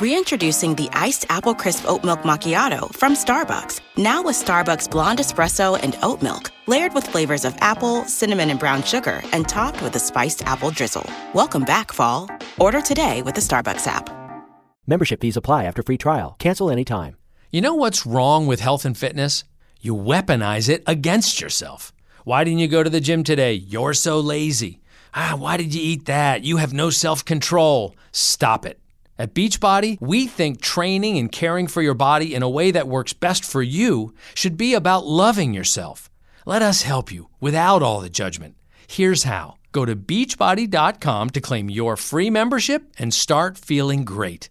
Reintroducing the Iced Apple Crisp Oat Milk Macchiato from Starbucks. Now with Starbucks Blonde Espresso and Oat Milk, layered with flavors of apple, cinnamon, and brown sugar, and topped with a spiced apple drizzle. Welcome back, fall. Order today with the Starbucks app. Membership fees apply after free trial. Cancel anytime. You know what's wrong with health and fitness? You weaponize it against yourself. Why didn't you go to the gym today? You're so lazy. Why did you eat that? You have no self-control. Stop it. At Beachbody, we think training and caring for your body in a way that works best for you should be about loving yourself. Let us help you without all the judgment. Here's how. Go to beachbody.com to claim your free membership and start feeling great.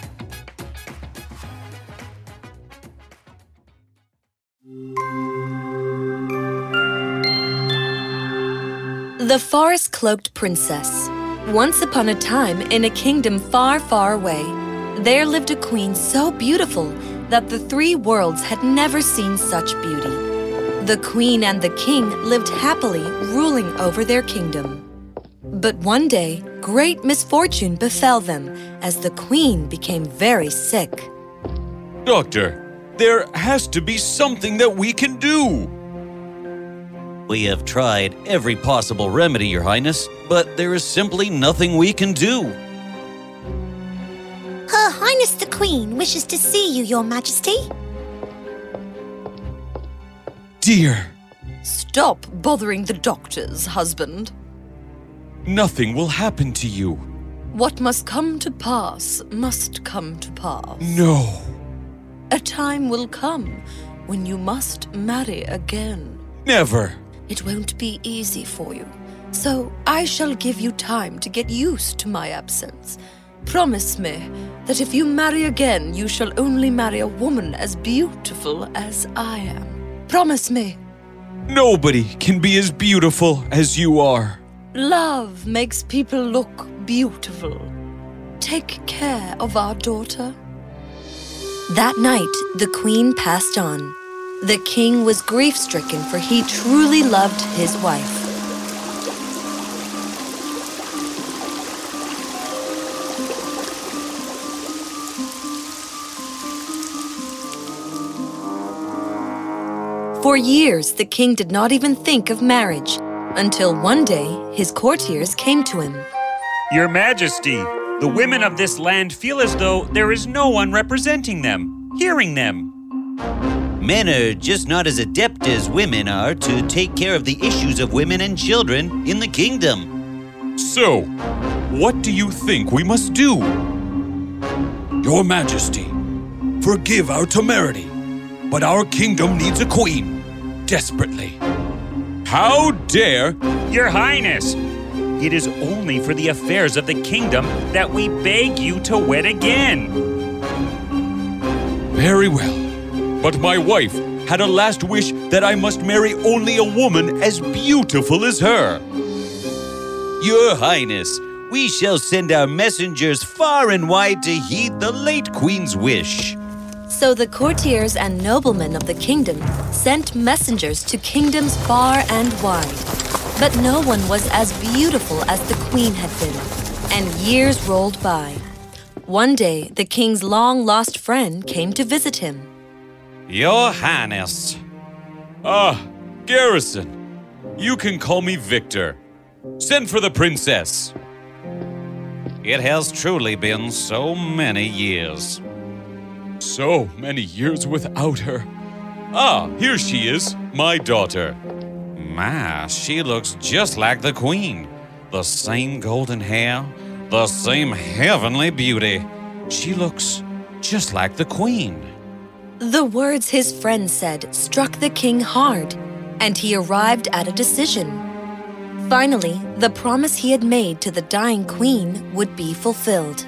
The Forest-Cloaked Princess. Once upon a time, in a kingdom far, far away, there lived a queen so beautiful that the three worlds had never seen such beauty. The queen and the king lived happily, ruling over their kingdom. But one day, great misfortune befell them as the queen became very sick. Doctor, there has to be something that we can do. We have tried every possible remedy, Your Highness, but there is simply nothing we can do. Her Highness the Queen wishes to see you, Your Majesty. Dear. Stop bothering the doctors, husband. Nothing will happen to you. What must come to pass must come to pass. No. A time will come when you must marry again. Never. It won't be easy for you, so I shall give you time to get used to my absence. Promise me that if you marry again, you shall only marry a woman as beautiful as I am. Promise me. Nobody can be as beautiful as you are. Love makes people look beautiful. Take care of our daughter. That night, the queen passed on. The king was grief-stricken, for he truly loved his wife. For years, the king did not even think of marriage, until one day his courtiers came to him. Your Majesty, the women of this land feel as though there is no one representing them, hearing them. Men are just not as adept as women are to take care of the issues of women and children in the kingdom. So, what do you think we must do? Your Majesty, forgive our temerity, but our kingdom needs a queen, desperately. How dare... Your Highness, it is only for the affairs of the kingdom that we beg you to wed again. Very well. But my wife had a last wish that I must marry only a woman as beautiful as her. Your Highness, we shall send our messengers far and wide to heed the late queen's wish. So the courtiers and noblemen of the kingdom sent messengers to kingdoms far and wide. But no one was as beautiful as the queen had been, and years rolled by. One day, the king's long-lost friend came to visit him. Your Highness. Garrison. You can call me Victor. Send for the princess. It has truly been so many years. So many years without her. Here she is, my daughter. My, she looks just like the queen. The same golden hair, the same heavenly beauty. She looks just like the queen. The words his friend said struck the king hard, and he arrived at a decision. Finally, the promise he had made to the dying queen would be fulfilled.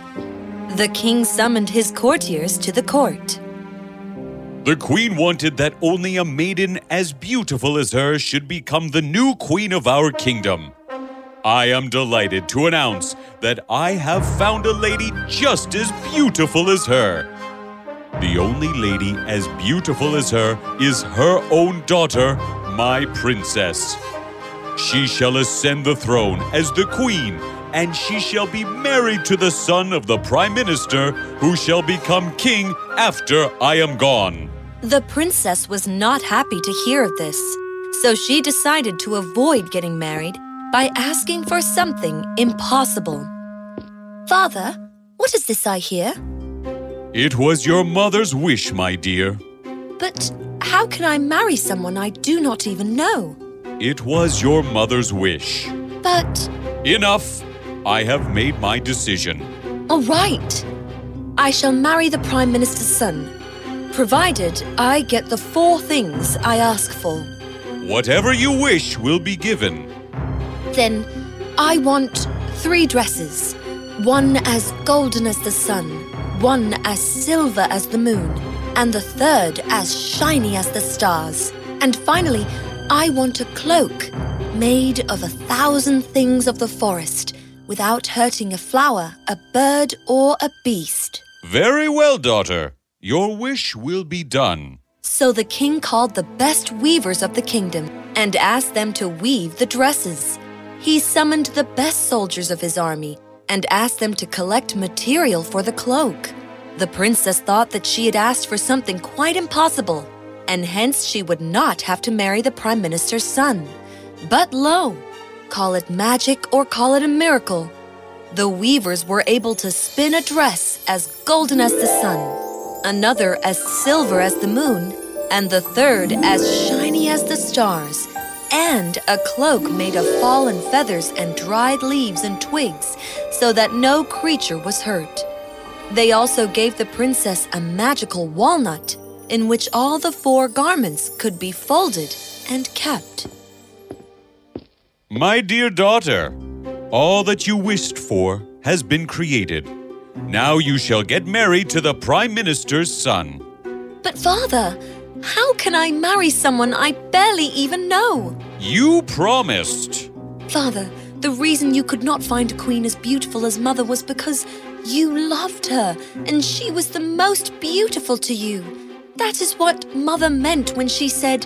The king summoned his courtiers to the court. The queen wanted that only a maiden as beautiful as her should become the new queen of our kingdom. I am delighted to announce that I have found a lady just as beautiful as her. The only lady as beautiful as her is her own daughter, my princess. She shall ascend the throne as the queen, and she shall be married to the son of the prime minister, who shall become king after I am gone. The princess was not happy to hear of this, so she decided to avoid getting married by asking for something impossible. Father, what is this I hear? It was your mother's wish, my dear. But how can I marry someone I do not even know? It was your mother's wish. But... Enough! I have made my decision. All right. I shall marry the Prime Minister's son, provided I get the 4 things I ask for. Whatever you wish will be given. Then I want 3 dresses, one as golden as the sun, one as silver as the moon, and the 3rd as shiny as the stars. And finally, I want a cloak made of 1,000 things of the forest, without hurting a flower, a bird, or a beast. Very well, daughter. Your wish will be done. So the king called the best weavers of the kingdom and asked them to weave the dresses. He summoned the best soldiers of his army and asked them to collect material for the cloak. The princess thought that she had asked for something quite impossible, and hence she would not have to marry the prime minister's son. But lo, call it magic or call it a miracle, the weavers were able to spin a dress as golden as the sun, another as silver as the moon, and the 3rd as shiny as the stars, and a cloak made of fallen feathers and dried leaves and twigs, so that no creature was hurt. They also gave the princess a magical walnut in which all the 4 garments could be folded and kept. My dear daughter, all that you wished for has been created. Now you shall get married to the Prime Minister's son. But Father, how can I marry someone I barely even know? You promised. Father, the reason you could not find a queen as beautiful as Mother was because you loved her, and she was the most beautiful to you. That is what Mother meant when she said,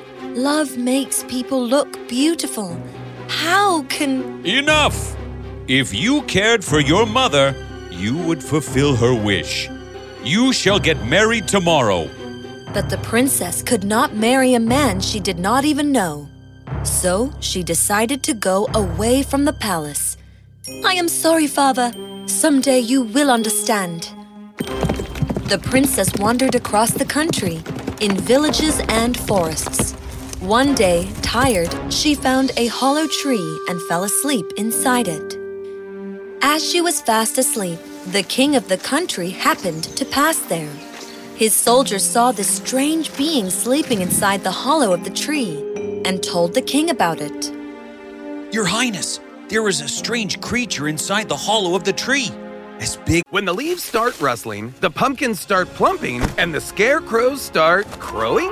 "Love makes people look beautiful." How can... Enough! If you cared for your mother, you would fulfill her wish. You shall get married tomorrow. But the princess could not marry a man she did not even know. So she decided to go away from the palace. I am sorry, Father. Someday you will understand. The princess wandered across the country, in villages and forests. One day, tired, she found a hollow tree and fell asleep inside it. As she was fast asleep, the king of the country happened to pass there. His soldiers saw this strange being sleeping inside the hollow of the tree and told the king about it. Your Highness, there is a strange creature inside the hollow of the tree. As big... When the leaves start rustling, the pumpkins start plumping, and the scarecrows start crowing,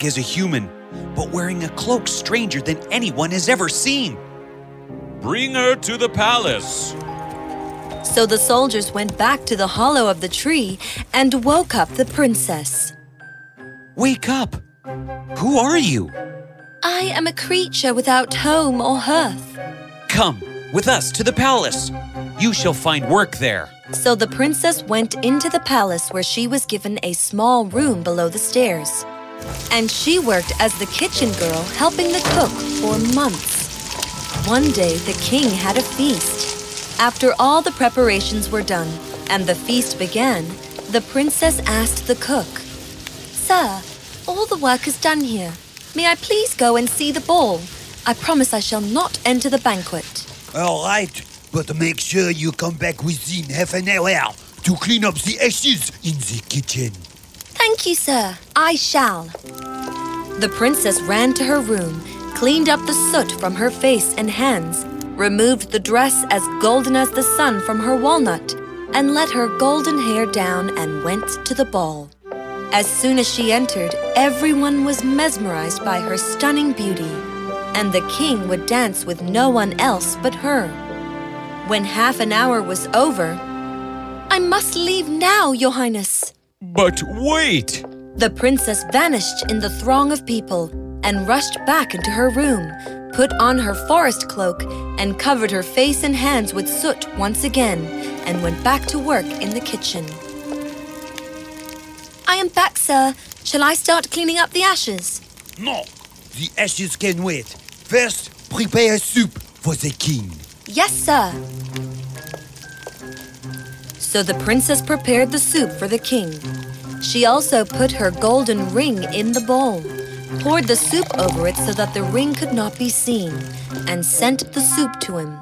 As a human, but wearing a cloak stranger than anyone has ever seen. Bring her to the palace. So the soldiers went back to the hollow of the tree and woke up the princess. Wake up! Who are you? I am a creature without home or hearth. Come with us to the palace. You shall find work there. So the princess went into the palace, where she was given a small room below the stairs. And she worked as the kitchen girl, helping the cook for months. One day the king had a feast. After all the preparations were done and the feast began, the princess asked the cook, "Sir, all the work is done here. May I please go and see the ball? I promise I shall not enter the banquet." "All right, but make sure you come back within half an hour to clean up the ashes in the kitchen." "Thank you, sir. I shall." The princess ran to her room, cleaned up the soot from her face and hands, removed the dress as golden as the sun from her walnut, and let her golden hair down and went to the ball. As soon as she entered, everyone was mesmerized by her stunning beauty, and the king would dance with no one else but her. When half an hour was over, "I must leave now, Your Highness." "But wait!" The princess vanished in the throng of people and rushed back into her room, put on her forest cloak, and covered her face and hands with soot once again, and went back to work in the kitchen. "I am back, sir. Shall I start cleaning up the ashes?" "No, the ashes can wait. First, prepare a soup for the king." "Yes, sir." So the princess prepared the soup for the king. She also put her golden ring in the bowl, poured the soup over it so that the ring could not be seen, and sent the soup to him.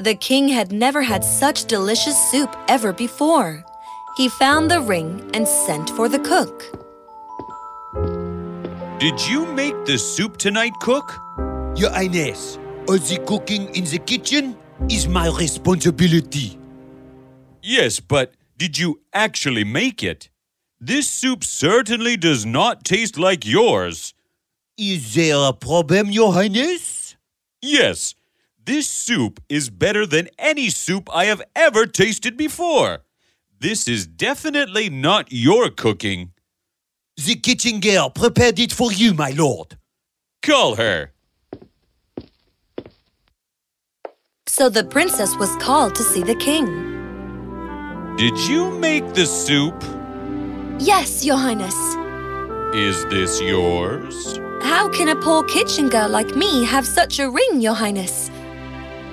The king had never had such delicious soup ever before. He found the ring and sent for the cook. "Did you make the soup tonight, cook?" "Your Highness, all the cooking in the kitchen is my responsibility." "Yes, but did you actually make it? This soup certainly does not taste like yours." "Is there a problem, Your Highness?" "Yes, this soup is better than any soup I have ever tasted before. This is definitely not your cooking." "The kitchen girl prepared it for you, my lord." "Call her." So the princess was called to see the king. "Did you make the soup?" "Yes, Your Highness." "Is this yours?" "How can a poor kitchen girl like me have such a ring, Your Highness?"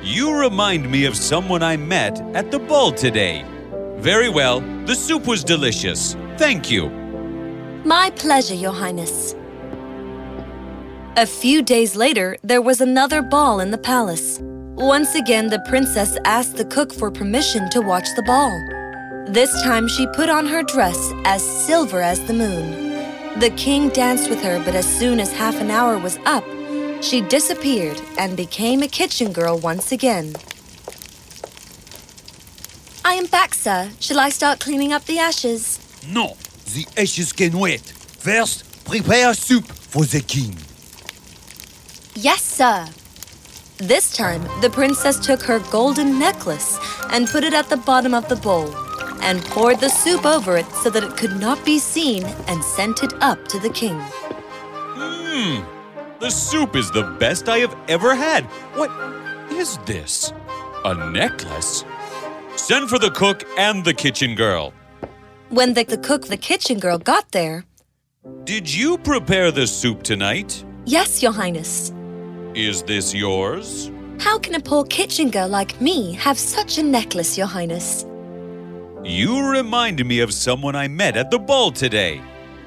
"You remind me of someone I met at the ball today. Very well, the soup was delicious. Thank you." "My pleasure, Your Highness." A few days later, there was another ball in the palace. Once again, the princess asked the cook for permission to watch the ball. This time, she put on her dress as silver as the moon. The king danced with her, but as soon as half an hour was up, she disappeared and became a kitchen girl once again. "I am back, sir. Shall I start cleaning up the ashes?" "No, the ashes can wait. First, prepare soup for the king." "Yes, sir." This time, the princess took her golden necklace and put it at the bottom of the bowl. and poured the soup over it so that it could not be seen and sent it up to the king. The soup is the best I have ever had. What is this? A necklace? Send for the cook and the kitchen girl. When the cook, the kitchen girl, got there... Did you prepare the soup tonight? Yes, Your Highness. Is this yours? How can a poor kitchen girl like me have such a necklace, Your Highness? You remind me of someone I met at the ball today.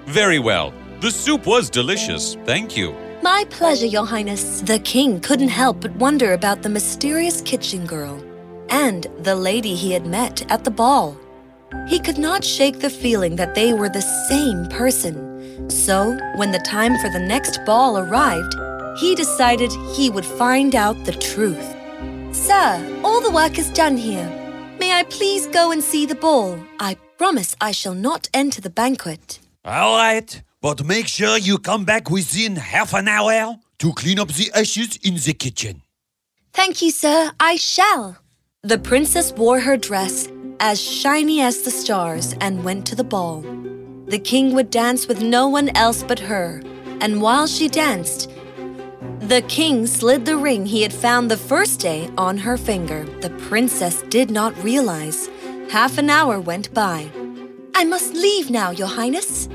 Very well. The soup was delicious. Thank you. My pleasure, Your Highness. The king couldn't help but wonder about the mysterious kitchen girl and the lady he had met at the ball. He could not shake the feeling that they were the same person. So, when the time for the next ball arrived, he decided he would find out the truth. Sir, all the work is done here. May I please go and see the ball? I promise I shall not enter the banquet. All right. But make sure you come back within half an hour to clean up the ashes in the kitchen. Thank you, sir. I shall. The princess wore her dress as shiny as the stars and went to the ball. The king would dance with no one else but her, and while she danced, the king slid the ring he had found the first day on her finger. The princess did not realize. Half an hour went by. I must leave now, Your Highness.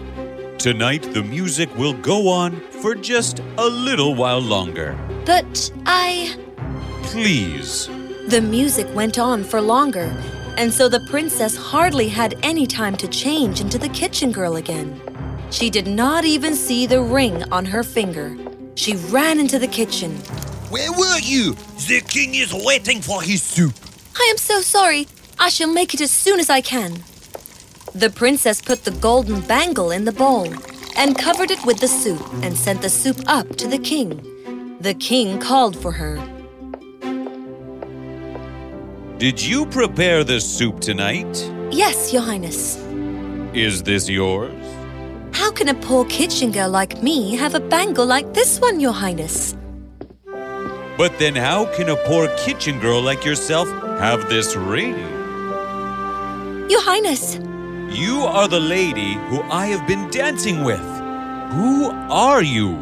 Tonight, the music will go on for just a little while longer. But I... Please. The music went on for longer, and so the princess hardly had any time to change into the kitchen girl again. She did not even see the ring on her finger. She ran into the kitchen. Where were you? The king is waiting for his soup. I am so sorry. I shall make it as soon as I can. The princess put the golden bangle in the bowl and covered it with the soup and sent the soup up to the king. The king called for her. Did you prepare the soup tonight? Yes, Your Highness. Is this yours? How can a poor kitchen girl like me have a bangle like this one, Your Highness? But then how can a poor kitchen girl like yourself have this ring? Your Highness... You are the lady who I have been dancing with. Who are you?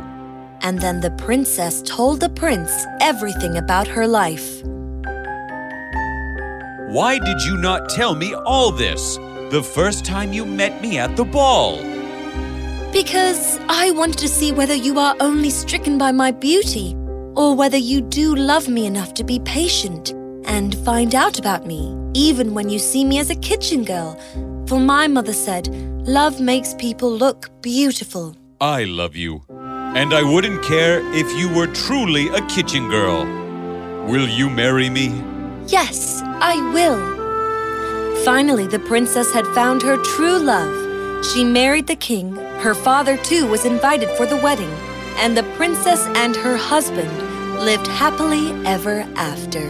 And then the princess told the prince everything about her life. Why did you not tell me all this the first time you met me at the ball? Because I wanted to see whether you are only stricken by my beauty or whether you do love me enough to be patient and find out about me, even when you see me as a kitchen girl. For my mother said, love makes people look beautiful. I love you, and I wouldn't care if you were truly a kitchen girl. Will you marry me? Yes, I will. Finally, the princess had found her true love. She married the king. Her father, too, was invited for the wedding. And the princess and her husband lived happily ever after.